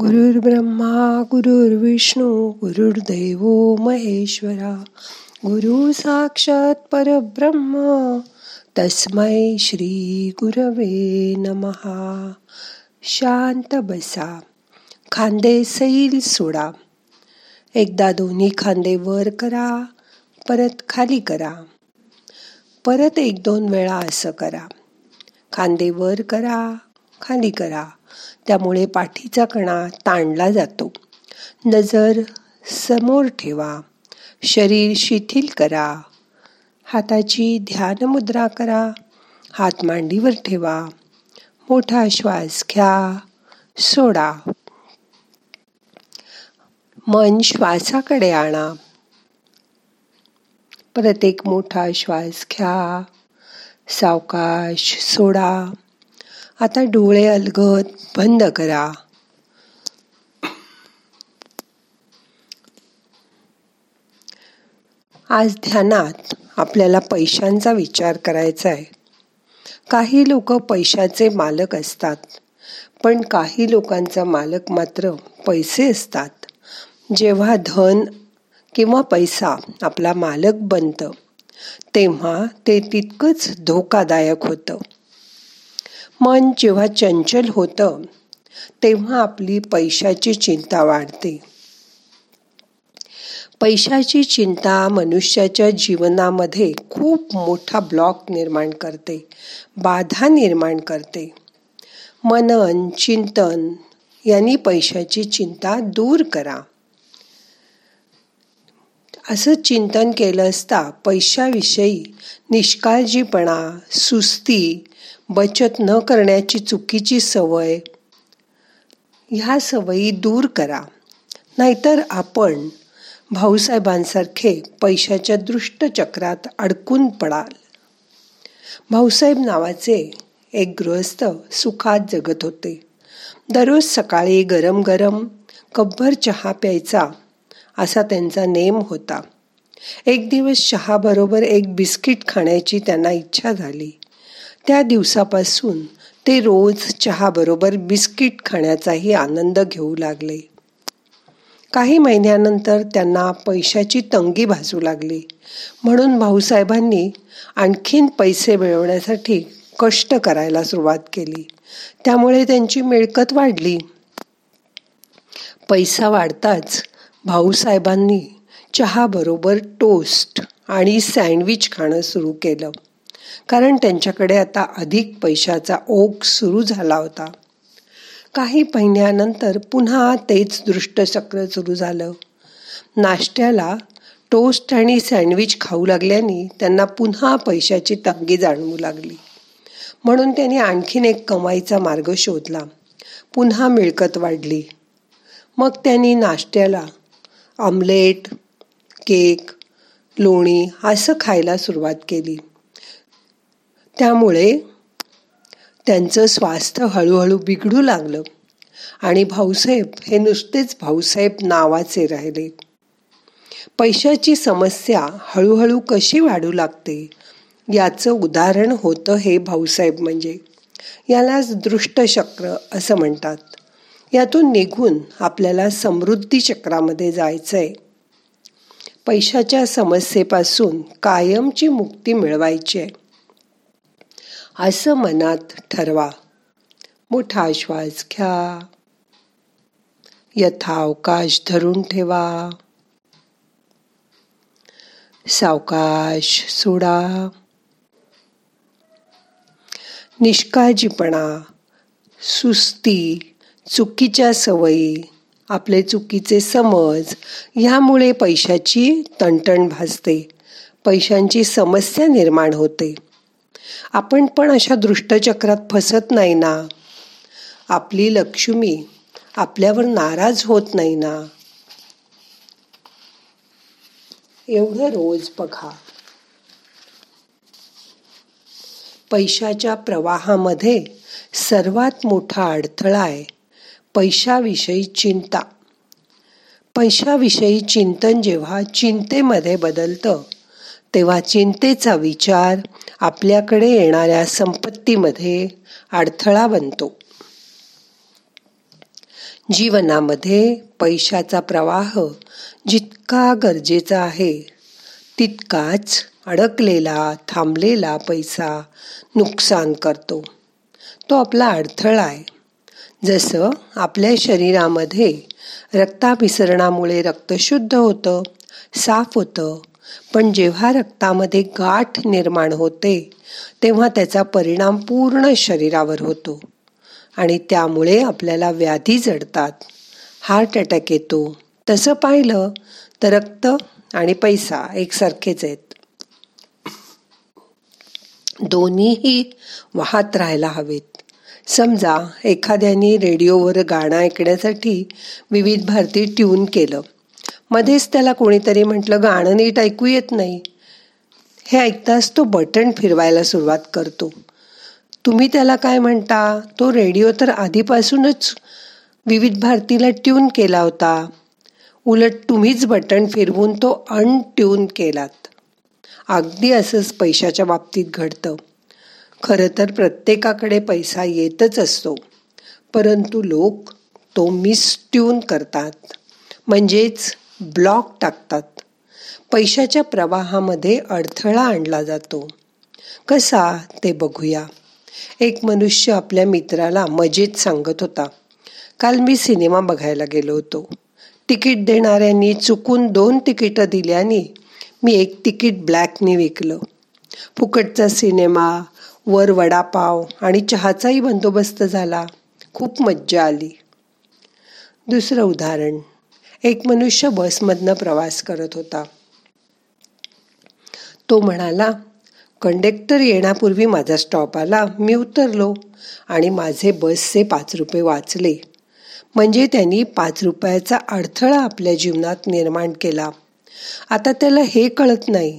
गुरुर् ब्रह्मा गुरुर्विष्णू गुरुर्दैव महेश्वरा गुरु साक्षात परब्रह्म तस्मै श्री गुरवे नमहा. शांत बसा, खांदे सैल सोडा. एकदा दोन्ही खांदे वर करा, परत खाली करा. परत 1-2 वेळा असं करा. खांदे वर करा, खाली करा. त्यामुळे पाठीचा कणा ताणला जातो. नजर समोर ठेवा. शरीर शिथिल करा. हाताची ध्यान मुद्रा करा. हात मांडीवर ठेवा. मोठा श्वास घ्या, सोडा. मन श्वासाकडे आणा. परत 1 मोठा श्वास घ्या, सावकाश सोडा. आता डोळे अलगद बंद करा. आज ध्यानात आपल्याला पैशांचा विचार करायचा आहे. काही लोक पैशाचे मालक असतात, पण काही लोकांचा मालक मात्र पैसे असतात. जेव्हा धन किंवा पैसा आपला मालक बनतं, तेव्हा ते तितकंच धोकादायक होतं. मन जेव्हा चंचल होतं, तेव्हा आपली पैशाची चिंता वाढते. पैशाची चिंता मनुष्याच्या जीवनामध्ये खूप मोठा ब्लॉक निर्माण करते, बाधा निर्माण करते. मनन, चिंतन यांनी पैशाची चिंता दूर करा. असं चिंतन केलं असता पैशाविषयी निष्काळजीपणा, सुस्ती, बचत न करण्याची चुकीची सवय, ह्या सवयी दूर करा. नाहीतर आपण भाऊसाहेबांसारखे पैशाच्या दुष्टचक्रात अडकून पडाल. भाऊसाहेब नावाचे एक गृहस्थ सुखात जगत होते. दररोज सकाळी गरम गरम कपभर चहा प्यायचा असा त्यांचा नेम होता. एक दिवस चहाबरोबर एक बिस्किट खाण्याची त्यांना इच्छा झाली. त्या दिवसापासून ते रोज चहाबरोबर बिस्किट खाण्याचाही आनंद घेऊ लागले. काही महिन्यानंतर त्यांना पैशाची तंगी भासू लागली. म्हणून भाऊसाहेबांनी आणखीन पैसे मिळवण्यासाठी कष्ट करायला सुरुवात केली. त्यामुळे त्यांची मिळकत वाढली. पैसा वाढताच भाऊसाहेबांनी चहाबरोबर टोस्ट आणि सँडविच खाणं सुरू केलं, कारण त्यांच्याकडे आता अधिक पैशाचा ओघ सुरू झाला होता. काही महिन्यानंतर पुन्हा तेच दुष्टचक्र सुरू झालं. नाश्त्याला टोस्ट आणि सँडविच खाऊ लागल्याने त्यांना पुन्हा पैशाची तंगी जाणवू लागली. म्हणून त्यांनी आणखीन एक कमाईचा मार्ग शोधला. पुन्हा मिळकत वाढली. मग त्यांनी नाश्त्याला ऑमलेट, केक, लोणी असं खायला सुरुवात केली. त्यामुळे त्यांचं स्वास्थ्य हळूहळू बिघडू लागलं आणि भाऊसाहेब हे नुसतेच भाऊसाहेब नावाचे राहिले. पैशाची समस्या हळूहळू कशी वाढू लागते याचं उदाहरण होतं हे भाऊसाहेब. म्हणजे यालाच दृष्टचक्र असं म्हणतात. यातून निघून आपल्याला समृद्धी चक्रामध्ये जायचं आहे. पैशाच्या समस्येपासून कायमची मुक्ती मिळवायची आहे असं मनात ठरवा. मोठा श्वास घ्या, यथावकाश धरून ठेवा, सावकाश सोडा. निष्काळजीपणा, सुस्ती, चुकीच्या सवयी, आपले चुकीचे समज ह्यामुळे पैशाची तणतण भासते, पैशांची समस्या निर्माण होते. आपण पण अशा दुष्टचक्रात फसत नाही ना. आपली लक्ष्मी आपल्यावर नाराज होत नाही ना. एवढं रोज बघा. पैशाच्या प्रवाहामध्ये सर्वात मोठा अडथळा आहे पैशाविषयी चिंता. पैशाविषयी चिंतन जेव्हा चिंतेमध्ये बदलतं, तेव्हा चिंतेचा विचार आपल्याकडे येणाऱ्या संपत्तीमध्ये अडथळा बनतो. जीवनामध्ये पैशाचा प्रवाह जितका गरजेचा आहे तितकाच अडकलेला थांबलेला पैसा नुकसान करतो. तो आपला अडथळा आहे. जसं आपल्या शरीरामध्ये रक्ताभिसरणामुळे रक्त शुद्ध होतं, साफ होतं, पण जेव्हा रक्तामध्ये गाठ निर्माण होते तेव्हा त्याचा परिणाम पूर्ण शरीरावर होतो आणि त्यामुळे आपल्याला व्याधी जडतात, हार्ट अटॅक येतो. तसं पाहिलं तर रक्त आणि पैसा एकसारखेच आहेत. दोन्हीही वाहत राहायला हवेत. समजा एखाद्याने रेडिओवर गाणं ऐकण्यासाठी विविध भारती ट्यून केलं, मध्येच त्याला कोणीतरी म्हटलं गाणं नीट ऐकू येत नाही. हे ऐकताच तो बटन फिरवायला सुरुवात करतो. तुम्ही त्याला काय म्हणता? तो रेडिओ तर आधीपासूनच विविध भारतीला ट्यून केला होता, उलट तुम्हीच बटन फिरवून तो अनट्यून केलात. अगदी असंच पैशाच्या बाबतीत घडतं. खरं तर प्रत्येकाकडे पैसा येतच असतो, परंतु लोक तो मिसट्यून करतात, म्हणजेच ब्लॉक टाकतात. पैशाच्या प्रवाहामध्ये अडथळा आणला जातो. कसा ते बघूया. एक मनुष्य आपल्या मित्राला मजेत सांगत होता, काल मी सिनेमा बघायला गेलो होतो. तिकीट देणाऱ्यांनी चुकून 2 तिकीटं दिल्याने मी एक तिकीट ब्लॅकने विकलं. फुकटचा सिनेमा, वर वडापाव आणि चहाचाही बंदोबस्त झाला. खूप मज्जा आली. दुसरं उदाहरण. एक मनुष्य बसमधनं प्रवास करत होता. तो म्हणाला, कंडक्टर येण्यापूर्वी माझा स्टॉप आला, मी उतरलो आणि माझे बसचे 5 रुपये वाचले. म्हणजे त्यांनी 5 रुपयाचा अडथळा आपल्या जीवनात निर्माण केला. आता त्याला हे कळत नाही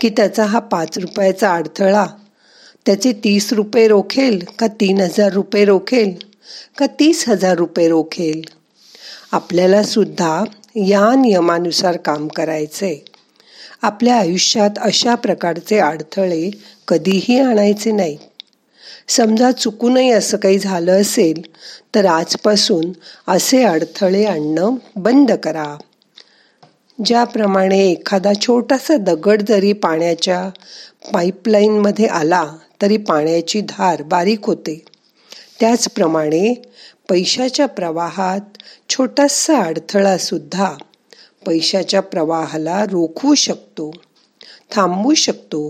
की त्याचा हा 5 रुपयाचा अडथळा त्याचे 30 रुपये रोखेल का, 3,000 रुपये रोखेल का, 30,000 रुपये रोखेल. आपल्याला सुद्धा या नियमानुसार काम करायचे. आपल्या आयुष्यात अशा प्रकारचे अडथळे कधीही आणायचे नाही. समजा चुकूनही असं काही झालं असेल तर आजपासून असे अडथळे आणणं बंद करा. ज्याप्रमाणे एखादा छोटासा दगड जरी पाण्याच्या पाईपलाईनमध्ये आला तरी पाण्याची धार बारीक होते, त्याचप्रमाणे पैशाच्या प्रवाहात छोटासा अडथळासुद्धा पैशाच्या प्रवाहाला रोखू शकतो, थांबवू शकतो.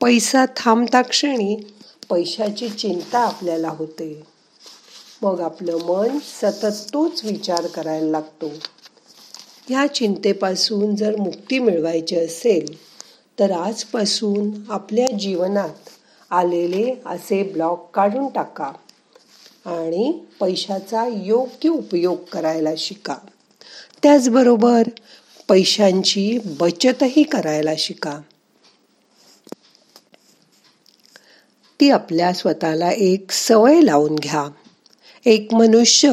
पैसा थांबता क्षणी पैशाची चिंता आपल्याला होते. मग आपलं मन सतत तोच विचार करायला लागतो. या चिंतेपासून जर मुक्ती मिळवायची असेल तर आजपासून आपल्या जीवनात आलेले असे ब्लॉक काढून टाका आणि पैशाचा योग्य उपयोग करायला शिका. त्याचबरोबर पैशांची बचतही करायला शिका. ती आपल्या स्वतःला एक सवय लावून घ्या. एक मनुष्य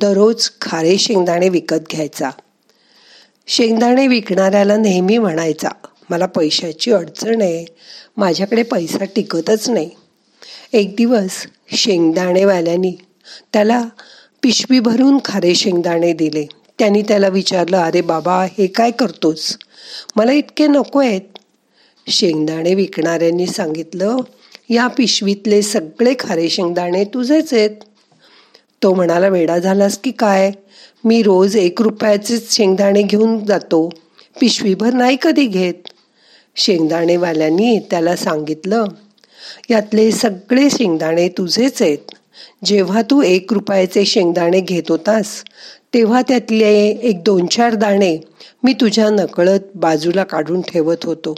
दररोज खारे शेंगदाणे विकत घ्यायचा. शेंगदाणे विकणाऱ्याला नेहमी म्हणायचा, मला पैशाची अडचण आहे, माझ्याकडे पैसा टिकतच नाही. एक दिवस शेंगदाणेवाल्यानी त्याला पिशवी भरून खारे शेंगदाणे दिले. त्यांनी त्याला विचारलं, अरे बाबा हे काय करतोस, मला इतके नको आहेत. शेंगदाणे विकणाऱ्यांनी सांगितलं, या पिशवीतले सगळे खारे शेंगदाणे तुझेच आहेत. तो म्हणाला, वेडा झालास की काय, मी रोज 1 रुपयाचेच शेंगदाणे घेऊन जातो, पिशवीभर नाही कधी घेत. शेंगदाणेवाल्यांनी त्याला सांगितलं, यातले सगळे शेंगदाणे तुझेच आहेत. जेव्हा तू 1 रुपयाचे शेंगदाणे घेत होतास तेव्हा त्यातले 1-2-4 दाणे मी तुझ्या नकळत बाजूला काढून ठेवत होतो.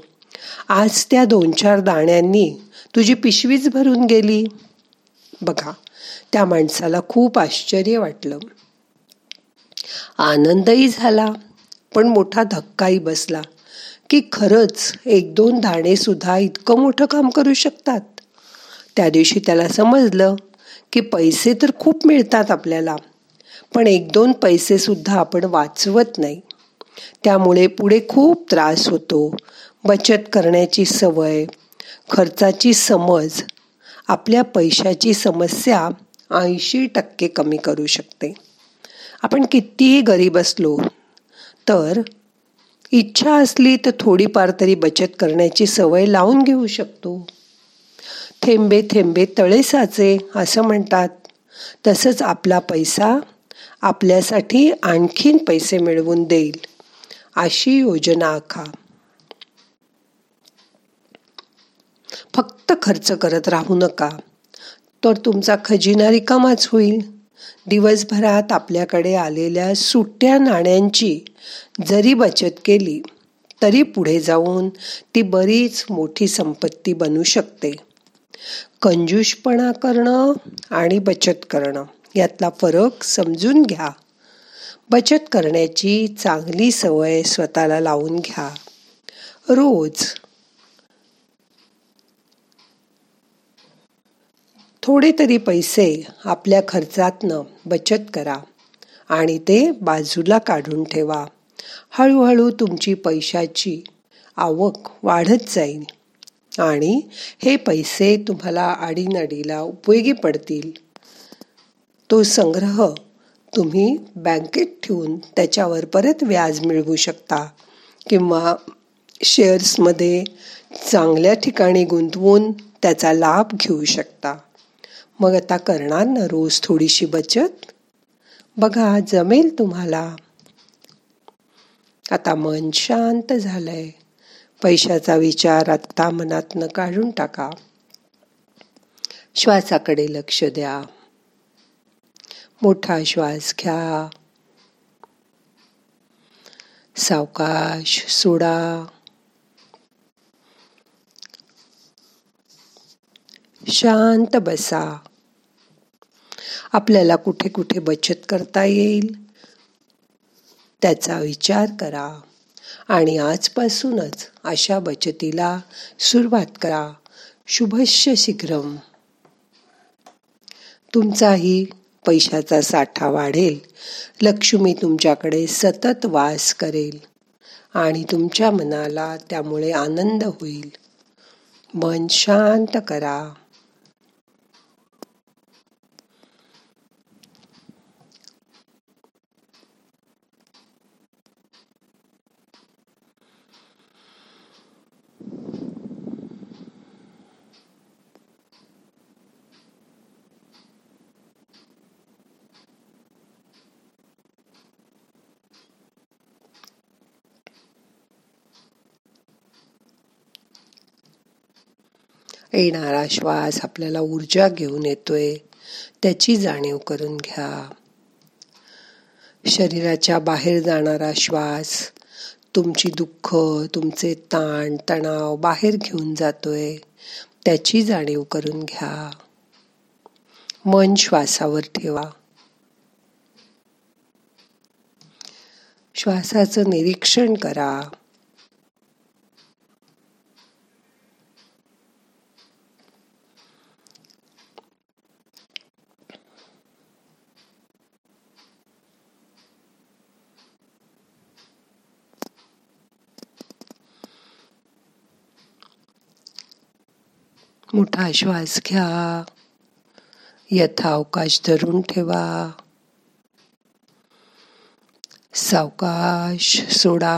आज त्या 2-4 दाण्यांनी तुझी पिशवीच भरून गेली. बघा, त्या माणसाला खूप आश्चर्य वाटलं, आनंदही झाला, पण मोठा धक्काही बसला की खरंच 1-2 दाणे सुद्धा इतकं मोठं काम करू शकतात. त्या दिवशी त्याला समजलं की पैसे तर खूप मिळतात आपल्याला, पण 1-2 पैसे सुद्धा आपण वाचवत नाही. त्यामुळे पुढे खूप त्रास होतो. बचत करण्याची सवय, खर्चाची समज आपल्या पैशाची समस्या 80% कमी करू शकते. आपण कितीही गरीब असलो तर इच्छा असली तर थोडीफार तरी बचत करण्याची सवय लावून घेऊ शकतो. थेंबे थेंबे तळे साचे असं म्हणतात, तसंच आपला पैसा आपल्यासाठी आणखीन पैसे मिळवून देईल अशी योजना आखा. फक्त खर्च करत राहू नका, तर तुमचा खजिना रिकामाच होईल. दिवसभरात आपल्याकडे आलेल्या सुट्ट्या नाण्यांची जरी बचत केली तरी पुढे जाऊन ती बरीच मोठी संपत्ती बनू शकते. कंजूषपणा करणं आणि बचत करणं यातला फरक समजून घ्या. बचत करण्याची चांगली सवय स्वतःला लावून घ्या. रोज थोडे तरी पैसे आपल्या खर्चातनं बचत करा आणि ते बाजूला काढून ठेवा. हळूहळू तुमची पैशाची आवक वाढत जाईल आणि हे पैसे तुम्हाला आडीनडीला उपयोगी पडतील. तो संग्रह तुम्ही बँकेत ठेवून त्याच्यावर परत व्याज मिळवू शकता किंवा शेअर्समध्ये चांगल्या ठिकाणी गुंतवून त्याचा लाभ घेऊ शकता. मग आता करणार ना रोज थोडीशी बचत? बघा जमेल तुम्हाला. आता मन शांत झालंय. पैशाचा विचार आत्ता मनातनं काढून टाका. श्वासाकडे लक्ष द्या. मोठा श्वास घ्या, सावकाश सोडा. शांत बसा. आपल्याला कुठे कुठे बचत करता येईल त्याचा विचार करा आणि आजपासूनच अशा बचतीला सुरुवात करा. शुभस्य शीघ्रम. तुमचाही पैशाचा साठा वाढेल, लक्ष्मी तुमच्याकडे सतत वास करेल आणि तुमच्या मनाला त्यामुळे आनंद होईल. मन शांत करा. येणारा श्वास आपल्याला ऊर्जा घेऊन येतोय त्याची जाणीव करून घ्या. शरीराच्या बाहेर जाणारा श्वास तुमची दुःख, तुमचे ताण तणाव बाहेर घेऊन जातोय त्याची जाणीव करून घ्या. मन श्वासावर ठेवा. श्वासाचं निरीक्षण करा. मोठा श्वास घ्या, यथावकाश धरून ठेवा, सावकाश सोडा.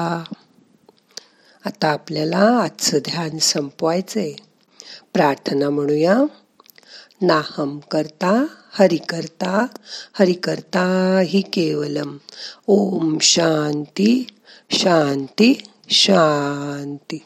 आता आपल्याला आजचं ध्यान संपवायचंय. प्रार्थना म्हणूया. नाहम करता हरि करता, हरि करता हि केवलम. ओम शांती शांती शांती.